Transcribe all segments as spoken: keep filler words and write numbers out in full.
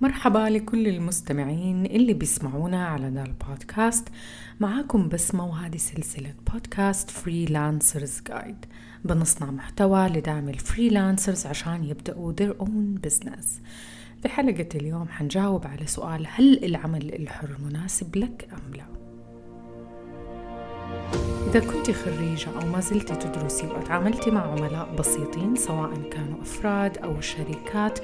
مرحبا لكل المستمعين اللي بيسمعونا على ده البودكاست. معاكم بسمة، وهذه سلسلة بودكاست freelancers guide. بنصنع محتوى لدعم الفريلانسرز عشان يبدأوا their own business. في حلقة اليوم حنجاوب على سؤال: هل العمل الحر مناسب لك أم لا؟ إذا كنت خريجة أو ما زلت تدرسي وتعاملتي مع عملاء بسيطين، سواء كانوا أفراد أو شركات،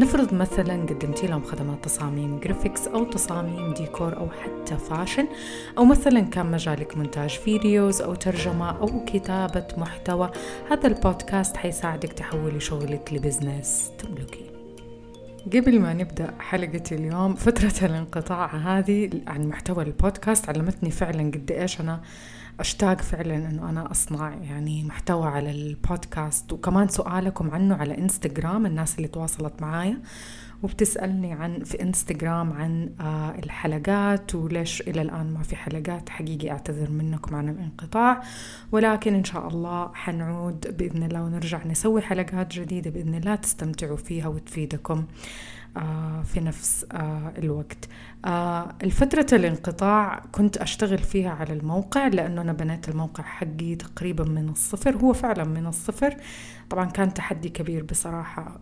نفرض مثلا قدمتي لهم خدمات تصاميم جرافيكس أو تصاميم ديكور أو حتى فاشن، أو مثلا كان مجالك مونتاج فيديوز أو ترجمة أو كتابة محتوى، هذا البودكاست حيساعدك تحولي شغلك لبزنس تملكي. قبل ما نبدأ حلقة اليوم، فترة الانقطاع هذه عن محتوى البودكاست علمتني فعلا قد إيش أنا أشتاق فعلا أنه أنا أصنع يعني محتوى على البودكاست. وكمان سؤالكم عنه على إنستغرام، الناس اللي تواصلت معايا وبتسألني عن في إنستغرام عن آه الحلقات وليش إلى الآن ما في حلقات، حقيقي أعتذر منكم عن الانقطاع، ولكن إن شاء الله حنعود بإذن الله ونرجع نسوي حلقات جديدة بإذن الله تستمتعوا فيها وتفيدكم آه في نفس آه الوقت. آه الفترة الانقطاع كنت أشتغل فيها على الموقع، لأنه أنا بنيت الموقع حقي تقريبا من الصفر، هو فعلا من الصفر. طبعا كان تحدي كبير بصراحة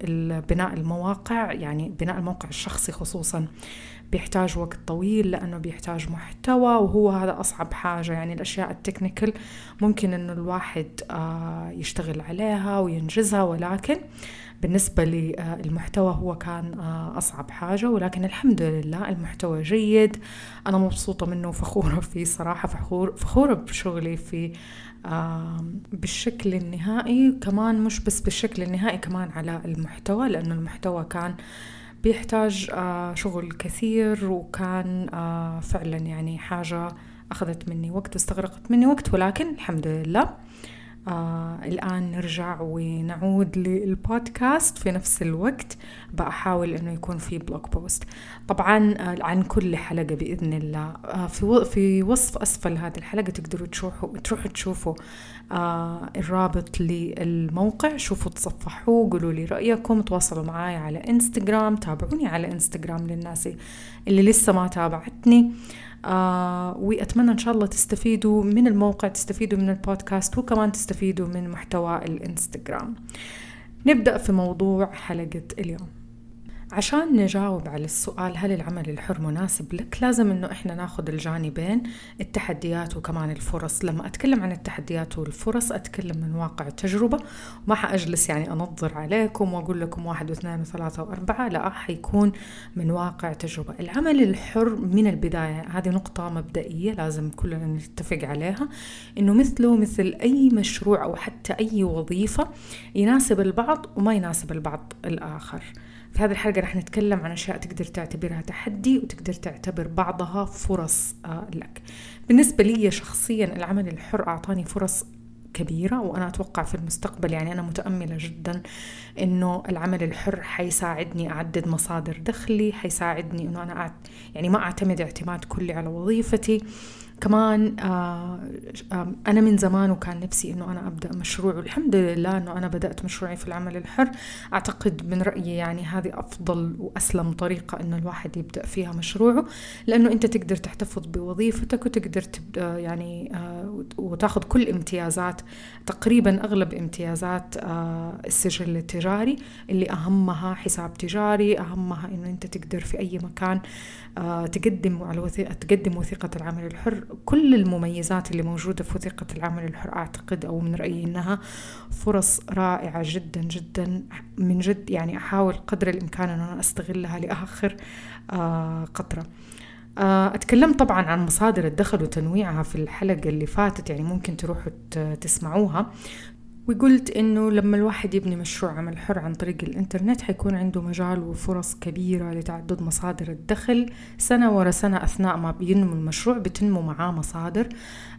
بناء المواقع، يعني بناء الموقع الشخصي خصوصا بيحتاج وقت طويل لأنه بيحتاج محتوى، وهو هذا أصعب حاجة. يعني الأشياء التكنيكال ممكن أنه الواحد آه يشتغل عليها وينجزها، ولكن بالنسبة للمحتوى هو كان أصعب حاجة. ولكن الحمد لله المحتوى جيد، أنا مبسوطة منه وفخورة فيه صراحة، فخور فخورة بشغلي في بالشكل النهائي. كمان مش بس بالشكل النهائي، كمان على المحتوى، لأنه المحتوى كان بيحتاج شغل كثير، وكان فعلا يعني حاجة أخذت مني وقت واستغرقت مني وقت. ولكن الحمد لله آه، الآن نرجع ونعود للبودكاست في نفس الوقت. بحاول أنه يكون في بلوك بوست طبعا آه، عن كل حلقة بإذن الله. آه، في في وصف أسفل هذه الحلقة تقدروا تشوفوا تروحوا تشوفوا آه، الرابط للموقع، شوفوا تصفحوه، قولوا لي رأيكم، تواصلوا معي على إنستغرام، تابعوني على إنستغرام للناس اللي لسه ما تابعتني. آه وأتمنى إن شاء الله تستفيدوا من الموقع، تستفيدوا من البودكاست، وكمان تستفيدوا من محتوى الإنستغرام. نبدأ في موضوع حلقة اليوم. عشان نجاوب على السؤال هل العمل الحر مناسب لك، لازم إنه إحنا ناخد الجانبين، التحديات وكمان الفرص. لما أتكلم عن التحديات والفرص أتكلم من واقع تجربة، وما حأجلس يعني أنظر عليكم وأقول لكم واحد واثنين وثلاثة وأربعة، لا، حيكون من واقع تجربة. العمل الحر من البداية، هذه نقطة مبدئية لازم كلنا نتفق عليها، إنه مثله مثل أي مشروع أو حتى أي وظيفة، يناسب البعض وما يناسب البعض الآخر. في هذه الحلقة رح نتكلم عن أشياء تقدر تعتبرها تحدي وتقدر تعتبر بعضها فرص لك. بالنسبة لي شخصيا العمل الحر أعطاني فرص كبيرة، وأنا أتوقع في المستقبل، يعني أنا متأملة جدا أنه العمل الحر حيساعدني أعدد مصادر دخلي، حيساعدني أنه أنا أعت... يعني ما أعتمد اعتماد كلي على وظيفتي. كمان آه آه أنا من زمان وكان نفسي أنه أنا أبدأ مشروع، والحمد لله أنه أنا بدأت مشروعي في العمل الحر. أعتقد من رأيي يعني هذه أفضل وأسلم طريقة أنه الواحد يبدأ فيها مشروعه، لأنه أنت تقدر تحتفظ بوظيفتك وتقدر تبدأ يعني آه وتاخذ كل امتيازات، تقريبا أغلب امتيازات آه السجل التجاري، اللي أهمها حساب تجاري، أهمها أنه أنت تقدر في أي مكان آه تقدم على وثيقة تقدم وثيقة العمل الحر. كل المميزات اللي موجودة في وثيقة العمل الحر أعتقد أو من رأيي أنها فرص رائعة جدا جدا، من جد يعني أحاول قدر الإمكان أن أنا أستغلها لآخر آه قطرة. أتكلم طبعا عن مصادر الدخل وتنويعها في الحلقة اللي فاتت، يعني ممكن تروحوا تسمعوها. وقلت إنه لما الواحد يبني مشروع عمل حر عن طريق الإنترنت حيكون عنده مجال وفرص كبيرة لتعدد مصادر الدخل سنة ورا سنة. أثناء ما بينمو المشروع بتنمو معاه مصادر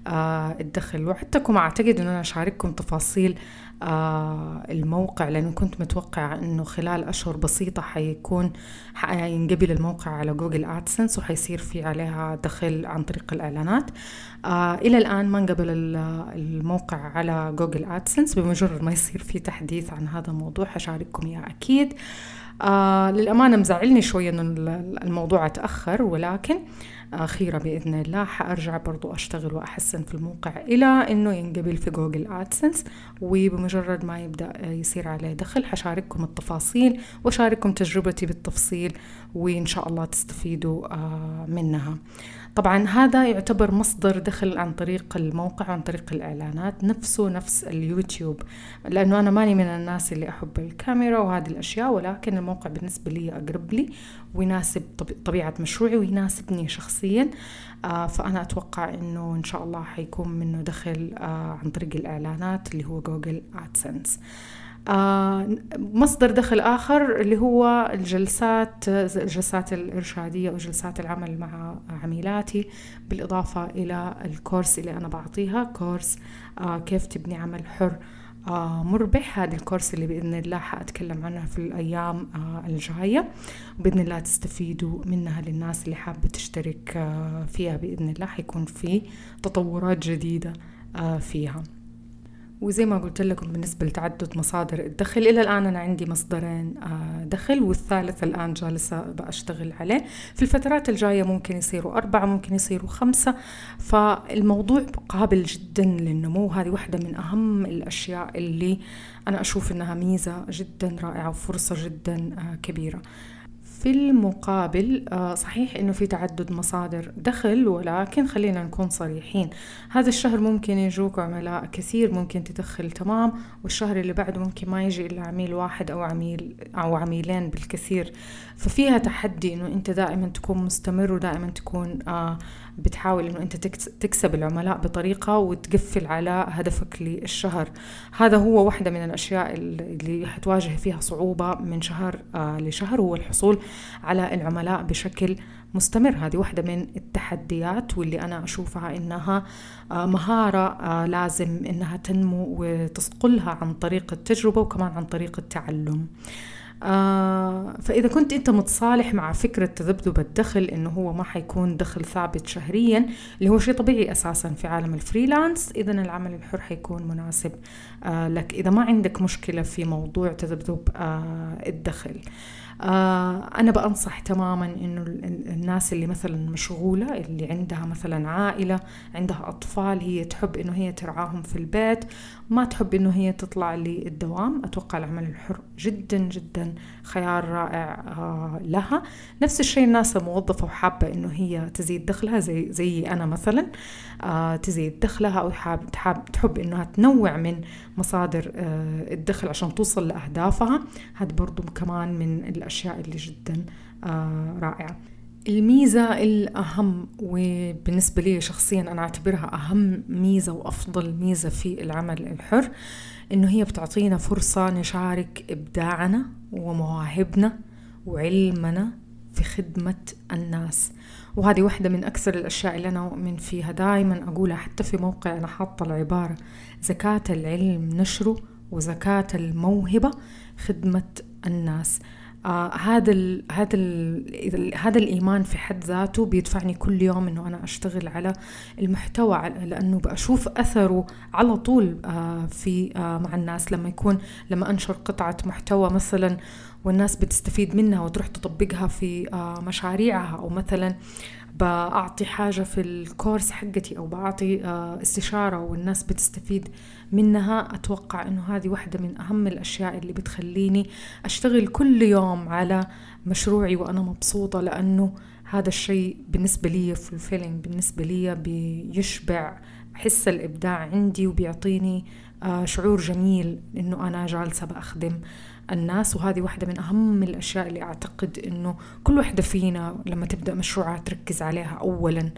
آه الدخل. وعدتكم أعتقد إنه أنا شارككم تفاصيل آه الموقع، لأنه كنت متوقع إنه خلال أشهر بسيطة حيكون حينقبل الموقع على جوجل آدسنس وحيصير في عليها دخل عن طريق الإعلانات. آه إلى الآن ما انقبل الموقع على جوجل آدسنس، بمجرد ما يصير في تحديث عن هذا الموضوع حشارككم يا أكيد. آه للأمانة مزعلني شوية إنه الموضوع اتأخر، ولكن أخيرا بإذن الله حأرجع برضو أشتغل وأحسن في الموقع إلى إنه ينقبل في جوجل آدسنس، وبمجرد ما يبدأ يصير عليه دخل حشارككم التفاصيل وشارككم تجربتي بالتفصيل، وإن شاء الله تستفيدوا منها. طبعا هذا يعتبر مصدر دخل عن طريق الموقع عن طريق الإعلانات نفسه، نفس اليوتيوب، لأنه أنا ماني من الناس اللي أحب الكاميرا وهذه الأشياء، ولكن الموقع بالنسبة لي أقرب لي ويناسب طبيعة مشروعي ويناسبني شخصيا، فأنا أتوقع أنه إن شاء الله حيكون منه دخل عن طريق الإعلانات اللي هو جوجل آدسنس. آه مصدر دخل آخر اللي هو الجلسات الجلسات الإرشادية أو جلسات العمل مع عميلاتي، بالإضافة إلى الكورس اللي أنا بعطيها، كورس آه كيف تبني عمل حر آه مربح. هذا الكورس اللي بإذن الله حأتكلم عنها في الأيام آه الجاية، بإذن الله تستفيدوا منها للناس اللي حابة تشترك آه فيها. بإذن الله حيكون في تطورات جديدة آه فيها. وزي ما قلت لكم بالنسبة لتعدد مصادر الدخل، إلى الآن أنا عندي مصدرين دخل، والثالث الآن جالسة بأشتغل عليه. في الفترات الجاية ممكن يصيروا أربعة، ممكن يصيروا خمسة، فالموضوع قابل جدا للنمو. هذه واحدة من أهم الأشياء اللي أنا أشوف أنها ميزة جدا رائعة وفرصة جدا كبيرة. في المقابل صحيح إنه في تعدد مصادر دخل، ولكن خلينا نكون صريحين، هذا الشهر ممكن يجوك عملاء كثير، ممكن تدخل تمام، والشهر اللي بعده ممكن ما يجي إلا عميل واحد أو عميل أو عميلين بالكثير. ففيها تحدي إنه أنت دائما تكون مستمر، ودائما تكون بتحاول إنه أنت تكسب العملاء بطريقة وتقفل على هدفك للشهر. هذا هو واحدة من الأشياء اللي هتواجه فيها صعوبة من شهر لشهر، هو الحصول على العملاء بشكل مستمر. هذه واحدة من التحديات، واللي أنا أشوفها إنها مهارة لازم إنها تنمو وتصقلها عن طريق التجربة وكمان عن طريق التعلم. آه فإذا كنت أنت متصالح مع فكرة تذبذب الدخل إنه هو ما حيكون دخل ثابت شهريا، اللي هو شيء طبيعي أساسا في عالم الفريلانس، إذن العمل الحر حيكون مناسب آه لك إذا ما عندك مشكلة في موضوع تذبذب آه الدخل. آه أنا بأنصح تماما إنه الناس اللي مثلا مشغولة، اللي عندها مثلا عائلة، عندها أطفال، هي تحب إنه هي ترعاهم في البيت، ما تحب إنه هي تطلع للدوام، أتوقع العمل الحر جدا جدا خيار رائع آه لها. نفس الشيء الناس الموظفة وحابة إنه هي تزيد دخلها، زي زي أنا مثلا آه تزيد دخلها، أو حاب تحب تحب إنها تنوع من مصادر آه الدخل عشان توصل لأهدافها. هذا برضو كمان من الأشياء اللي جدا آه رائعة. الميزة الأهم وبالنسبة لي شخصيا أنا أعتبرها أهم ميزة وأفضل ميزة في العمل الحر، إنه هي بتعطينا فرصة نشارك إبداعنا ومواهبنا وعلمنا في خدمة الناس. وهذه واحدة من أكثر الأشياء اللي أنا أؤمن فيها، دائما أقولها حتى في موقع أنا حاطة العبارة زكاة العلم نشره وزكاة الموهبة خدمة الناس. آه هذا ال هذا ال هذا الإيمان في حد ذاته بيدفعني كل يوم إنه أنا أشتغل على المحتوى، على لأنه بأشوف أثره على طول آه في آه مع الناس. لما يكون لما أنشر قطعة محتوى مثلا والناس بتستفيد منها وتروح تطبقها في آه مشاريعها، أو مثلا بأعطي حاجة في الكورس حقتي، أو بأعطي آه استشارة والناس بتستفيد منها، أتوقع أنه هذه واحدة من أهم الأشياء اللي بتخليني أشتغل كل يوم على مشروعي وأنا مبسوطة، لأنه هذا الشيء بالنسبة لي fulfilling، بالنسبة لي بيشبع حس الإبداع عندي، وبيعطيني آه شعور جميل أنه أنا جالسة بأخدم الناس. وهذه واحدة من أهم الأشياء اللي أعتقد أنه كل واحدة فينا لما تبدأ مشروعها تركز عليها أولا،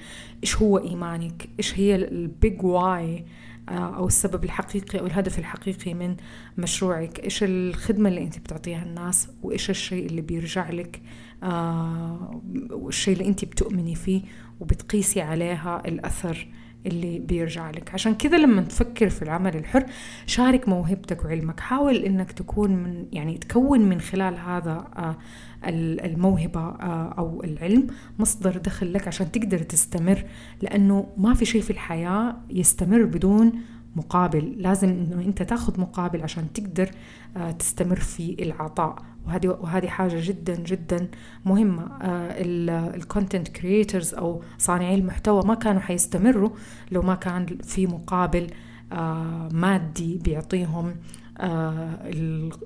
إيش هو إيمانك، إيش هي البيج واي أو السبب الحقيقي أو الهدف الحقيقي من مشروعك، إيش الخدمة اللي أنت بتعطيها الناس، وإيش الشيء اللي بيرجع لك، والشيء اللي أنت بتؤمني فيه وبتقيسي عليها الأثر اللي بيرجع لك. عشان كذا لما تفكر في العمل الحر شارك موهبتك وعلمك، حاول انك تكون من يعني تكون من خلال هذا الموهبة او العلم مصدر دخل لك عشان تقدر تستمر، لانه ما في شيء في الحياة يستمر بدون مقابل، لازم انه انت تاخذ مقابل عشان تقدر تستمر في العطاء وهذه وهذه حاجة جدا جدا مهمة. الكونتنت كرييترز أو صانعي المحتوى ما كانوا حيستمروا لو ما كان في مقابل مادي بيعطيهم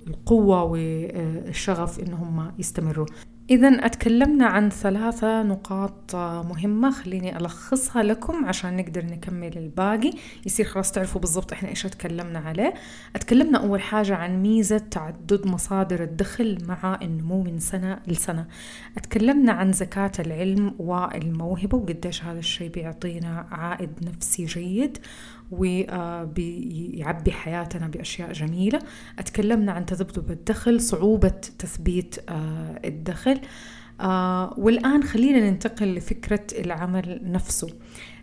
القوة والشغف إنهم يستمروا. إذا أتكلمنا عن ثلاثة نقاط مهمة، خليني ألخصها لكم عشان نقدر نكمل الباقي، يصير خلاص تعرفوا بالضبط إحنا إيش أتكلمنا عليه. أتكلمنا أول حاجة عن ميزة تعدد مصادر الدخل مع النمو من سنة لسنة. أتكلمنا عن زكاة العلم والموهبة وقديش هذا الشيء بيعطينا عائد نفسي جيد وبيعبي حياتنا بأشياء جميلة. أتكلمنا عن تذبذب الدخل، صعوبة تثبيت الدخل. والآن خلينا ننتقل لفكرة العمل نفسه.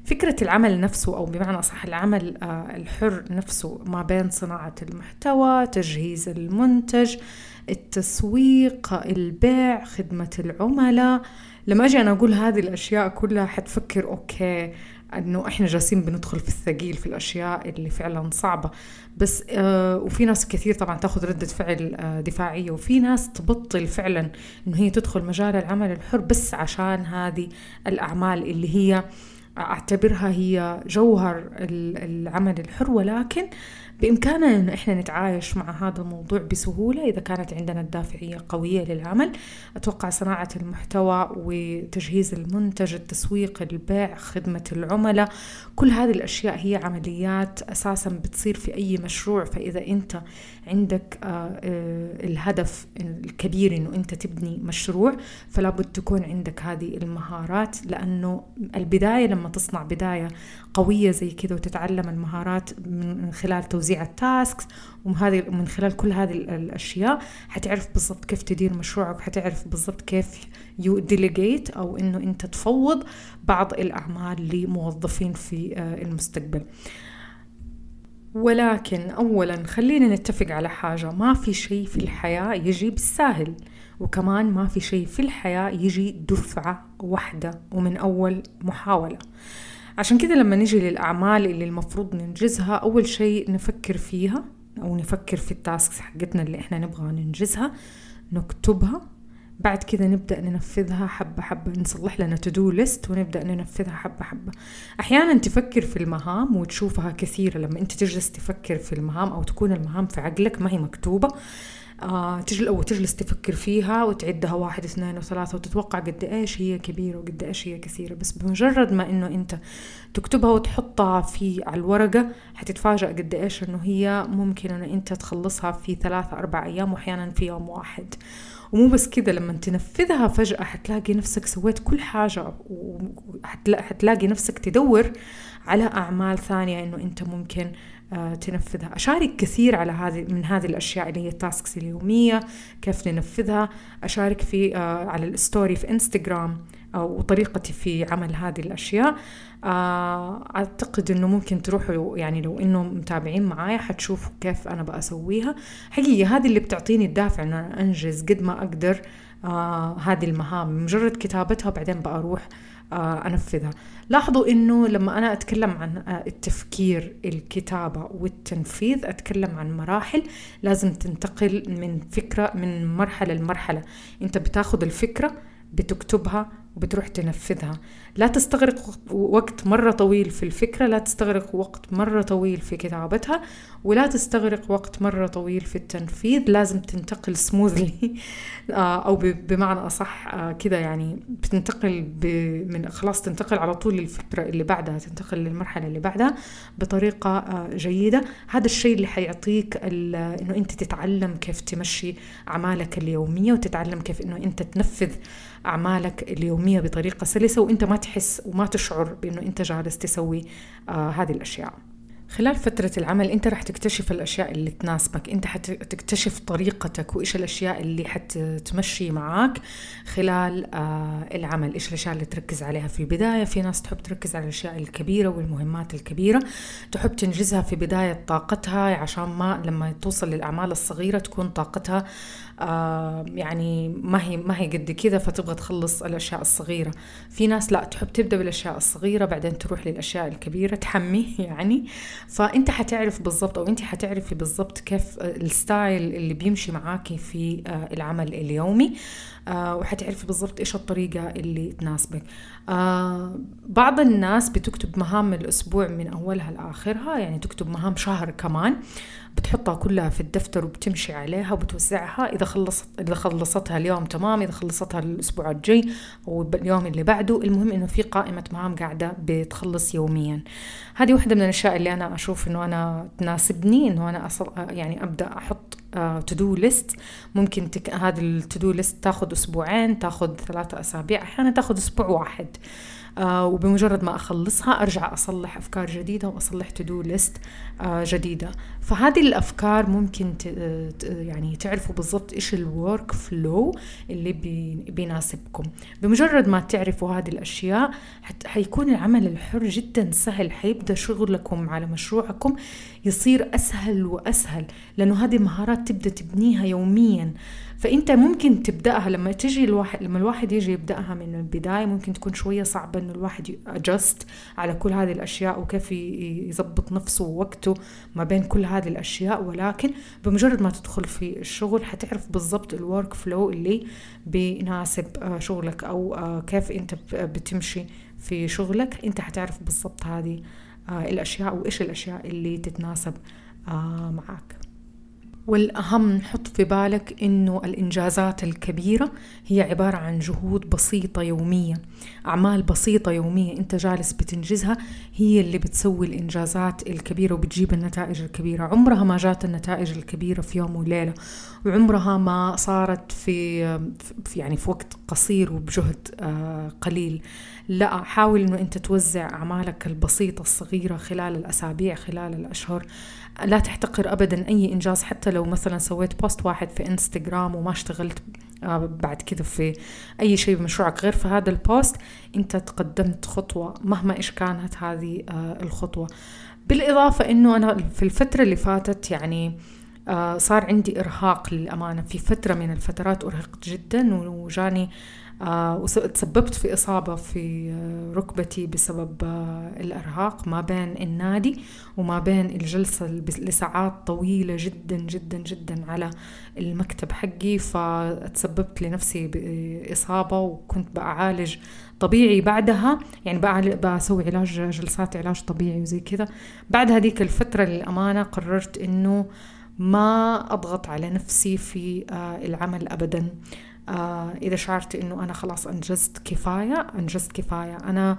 فكرة العمل نفسه أو بمعنى صح العمل الحر نفسه ما بين صناعة المحتوى، تجهيز المنتج، التسويق، البيع، خدمة العملاء. لما أجي أنا أقول هذه الأشياء كلها حتفكر أوكي أنه إحنا جالسين بندخل في الثقيل، في الأشياء اللي فعلا صعبة بس آه وفي ناس كثير طبعا تأخذ ردة فعل آه دفاعية، وفي ناس تبطل فعلا أنه هي تدخل مجال العمل الحر بس عشان هذه الأعمال اللي هي أعتبرها هي جوهر العمل الحر، ولكن بإمكاننا أن إحنا نتعايش مع هذا الموضوع بسهولة إذا كانت عندنا الدافعية قوية للعمل. أتوقع صناعة المحتوى وتجهيز المنتج، التسويق، البيع، خدمة العملاء، كل هذه الأشياء هي عمليات أساساً بتصير في أي مشروع. فإذا أنت عندك الهدف الكبير أنه أنت تبني مشروع فلا بد تكون عندك هذه المهارات، لأنه البداية لما تصنع بداية قوية زي كده وتتعلم المهارات من خلال توزيع التاسكس وهذه من خلال كل هذه الأشياء حتعرف بالضبط كيف تدير مشروعك، حتعرف بالضبط كيف يو ديليجيت أو إنه أنت تفوض بعض الأعمال لموظفين في المستقبل. ولكن أولا خلينا نتفق على حاجة، ما في شيء في الحياة يجي بالساهل، وكمان ما في شيء في الحياة يجي دفعة واحدة ومن أول محاولة. عشان كده لما نجي للأعمال اللي المفروض ننجزها أول شيء نفكر فيها أو نفكر في التاسكس حقتنا اللي إحنا نبغى ننجزها، نكتبها، بعد كده نبدأ ننفذها حبة حبة، نصلح لنا تدو ليست ونبدأ ننفذها حبة حبة. أحيانا تفكر في المهام وتشوفها كثيرة، لما أنت تجلس تفكر في المهام أو تكون المهام في عقلك ما هي مكتوبة أو تجلس تفكر فيها وتعدها واحد اثنين وثلاثة وتتوقع قد إيش هي كبيرة وقد إيش هي كثيرة، بس بمجرد ما إنه أنت تكتبها وتحطها في على الورقة هتتفاجأ قد إيش إنه هي ممكن إن أنت تخلصها في ثلاثة أربع أيام وأحيانا في يوم واحد. ومو بس كده، لما تنفذها فجأة هتلاقي نفسك سويت كل حاجة، وهتلاقي نفسك تدور على أعمال ثانية إنه أنت ممكن تنفذها. أشارك كثير على هذه من هذه الأشياء اللي هي التاسكس اليومية كيف ننفذها، أشارك في على الستوري في إنستغرام أو طريقتي في عمل هذه الأشياء. أعتقد إنه ممكن تروحوا يعني لو إنه متابعين معايا حتشوفوا كيف أنا بأسويها. حقيقة هذه اللي بتعطيني الدافع إن أنا أنجز قد ما أقدر آه هذه المهام، مجرد كتابتها بعدين بأروح آه أنفذها. لاحظوا إنه لما أنا أتكلم عن آه التفكير، الكتابة والتنفيذ أتكلم عن مراحل لازم تنتقل من فكرة من مرحلة لمرحلة. أنت بتاخذ الفكرة بتكتبها وبتروح تنفذها، لا تستغرق وقت مرة طويل في الفكرة، لا تستغرق وقت مرة طويل في كتابتها، ولا تستغرق وقت مرة طويل في التنفيذ. لازم تنتقل سموذلي أو بمعنى أصح كده يعني بتنتقل من خلاص تنتقل على طول للفكرة اللي بعدها، تنتقل للمرحلة اللي بعدها بطريقة جيدة. هذا الشيء اللي حيعطيك إنه أنت تتعلم كيف تمشي أعمالك اليومية وتتعلم كيف إنه أنت تنفذ أعمالك اليومية بطريقة سلسة وإنت ما تحس وما تشعر بأنه أنت جالس تسوي آه هذه الأشياء. خلال فترة العمل أنت راح تكتشف الأشياء اللي تناسبك، أنت حتكتشف طريقتك وإيش الأشياء اللي حتمشي معاك خلال آه العمل، إيش الأشياء اللي تركز عليها في البداية. في ناس تحب تركز على الأشياء الكبيرة والمهمات الكبيرة، تحب تنجزها في بداية طاقتها عشان ما لما توصل للأعمال الصغيرة تكون طاقتها آه يعني ما هي ما هي قد كده فتبغى تخلص الأشياء الصغيرة. في ناس لا، تحب تبدأ بالأشياء الصغيرة بعدين تروح للأشياء الكبيرة، تحمي يعني. فانت حتعرف بالضبط او انت حتعرفي بالضبط كيف الستايل اللي بيمشي معاكي في العمل اليومي، وحتعرفي بالضبط ايش الطريقه اللي تناسبك. بعض الناس بتكتب مهام الاسبوع من اولها لاخرها، يعني تكتب مهام شهر كمان، بتحطها كلها في الدفتر وبتمشي عليها وبتوزعها، اذا خلصت اذا خلصتها اليوم تمام، اذا خلصتها الاسبوع الجاي واليوم اللي بعده. المهم انه في قائمه مهام قاعده بتخلص يوميا. هذه واحده من الاشياء اللي انا اشوف انه انا تناسبني، انه انا اصلا يعني ابدا احط تو دو ليست. ممكن تك... هذا التو دو ليست تاخذ اسبوعين، تاخذ ثلاثه اسابيع، احيانا تاخذ اسبوع واحد. آه وبمجرد ما أخلصها أرجع أصلح أفكار جديدة وأصلح تدو ليست آه جديدة. فهذه الأفكار ممكن ت يعني تعرفوا بالضبط إيش الورك فلو اللي بيناسبكم. بمجرد ما تعرفوا هذه الأشياء حيكون العمل الحر جدا سهل، حيبدأ شغلكم على مشروعكم يصير أسهل وأسهل، لأنه هذه مهارات تبدأ تبنيها يوميا. فأنت ممكن تبدأها لما تجي الواحد لما الواحد يجي يبدأها من البداية ممكن تكون شوية صعبة إنه الواحد يأجست على كل هذه الأشياء وكيف يضبط نفسه ووقته ما بين كل هذه الأشياء، ولكن بمجرد ما تدخل في الشغل حتعرف بالضبط الورك فلو اللي بيناسب شغلك أو كيف أنت بتمشي في شغلك. أنت حتعرف بالضبط هذه الأشياء وإيش الأشياء اللي تتناسب معك. والأهم نحط في بالك إنه الإنجازات الكبيرة هي عبارة عن جهود بسيطة يومية، أعمال بسيطة يومية أنت جالس بتنجزها هي اللي بتسوي الإنجازات الكبيرة وبتجيب النتائج الكبيرة. عمرها ما جات النتائج الكبيرة في يوم وليلة، وعمرها ما صارت في, في يعني في وقت قصير وبجهد قليل. لا، حاول إنه أنت توزع أعمالك البسيطة الصغيرة خلال الأسابيع خلال الأشهر. لا تحتقر أبدا أي إنجاز، حتى لو مثلا سويت بوست واحد في إنستغرام وما اشتغلت بعد كده في أي شيء بمشروعك غير في هذا البوست، أنت تقدمت خطوة مهما إيش كانت هذه الخطوة. بالإضافة أنه أنا في الفترة اللي فاتت يعني صار عندي إرهاق للأمانة، في فترة من الفترات أرهقت جدا وجاني وتسببت في إصابة في ركبتي بسبب الإرهاق ما بين النادي وما بين الجلسة لساعات طويلة جدا جدا جدا على المكتب حقي. فتسببت لنفسي بإصابة وكنت بأعالج طبيعي بعدها، يعني بسوي علاج جلسات علاج طبيعي وزي كذا. بعد هذيك الفترة للأمانة قررت إنه ما أضغط على نفسي في العمل أبداً. آه إذا شعرت إنه أنا خلاص أنجزت كفاية أنجزت كفاية، أنا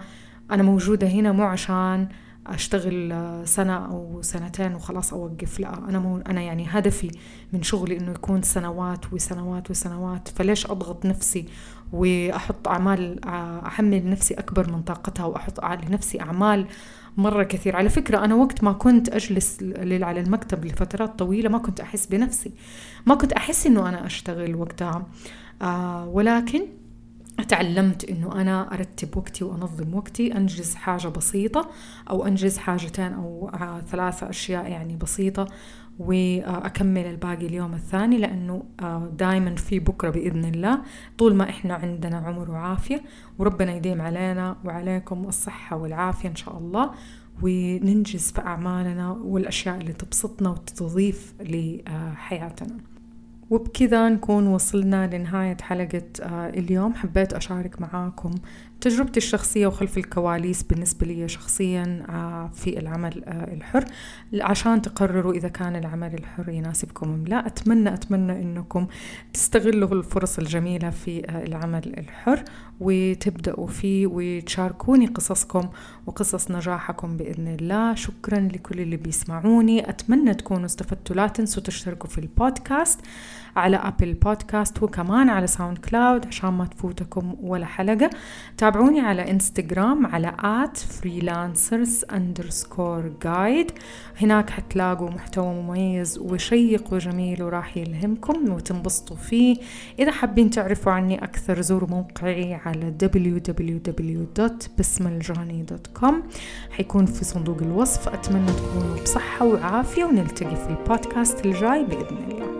أنا موجودة هنا مو عشان أشتغل سنة أو سنتين وخلاص أوقف. لا، أنا مو أنا يعني هدفي من شغلي إنه يكون سنوات وسنوات وسنوات، فليش أضغط نفسي وأحط أعمال أحمل نفسي أكبر من طاقتها وأحط على نفسي أعمال مرة كثير. على فكرة أنا وقت ما كنت أجلس على المكتب لفترات طويلة ما كنت أحس بنفسي، ما كنت أحس إنه أنا أشتغل وقتها، آه ولكن تعلمت إنه أنا أرتب وقتي وأنظم وقتي، أنجز حاجة بسيطة أو أنجز حاجتين أو آه ثلاثة أشياء يعني بسيطة وأكمل الباقي اليوم الثاني، لأنه دايما في بكرة بإذن الله. طول ما إحنا عندنا عمر وعافية، وربنا يديم علينا وعليكم الصحة والعافية إن شاء الله، وننجز في أعمالنا والأشياء اللي تبسطنا وتضيف لحياتنا. وبكذا نكون وصلنا لنهاية حلقة اليوم. حبيت أشارك معاكم تجربتي الشخصية وخلف الكواليس بالنسبة لي شخصيا في العمل الحر، عشان تقرروا إذا كان العمل الحر يناسبكم أم لا. أتمنى أتمنى أنكم تستغلوا الفرص الجميلة في العمل الحر وتبدأوا فيه، وتشاركوني قصصكم وقصص نجاحكم بإذن الله. شكرا لكل اللي بيسمعوني، أتمنى تكونوا استفدتوا. لا تنسوا تشتركوا في البودكاست على أبل بودكاست وكمان على ساوند كلاود عشان ما تفوتكم ولا حلقة. تابعوني على إنستغرام على آت فريلانسرز أندرسكور جايد، هناك حتلاقوا محتوى مميز وشيق وجميل وراح يلهمكم وتنبسطوا فيه. إذا حابين تعرفوا عني أكثر زوروا موقعي على دبليو دبليو دبليو دوت بسمه الجهني دوت كوم، حيكون في صندوق الوصف. أتمنى تكونوا بصحة وعافية، ونلتقي في البودكاست الجاي بإذن الله.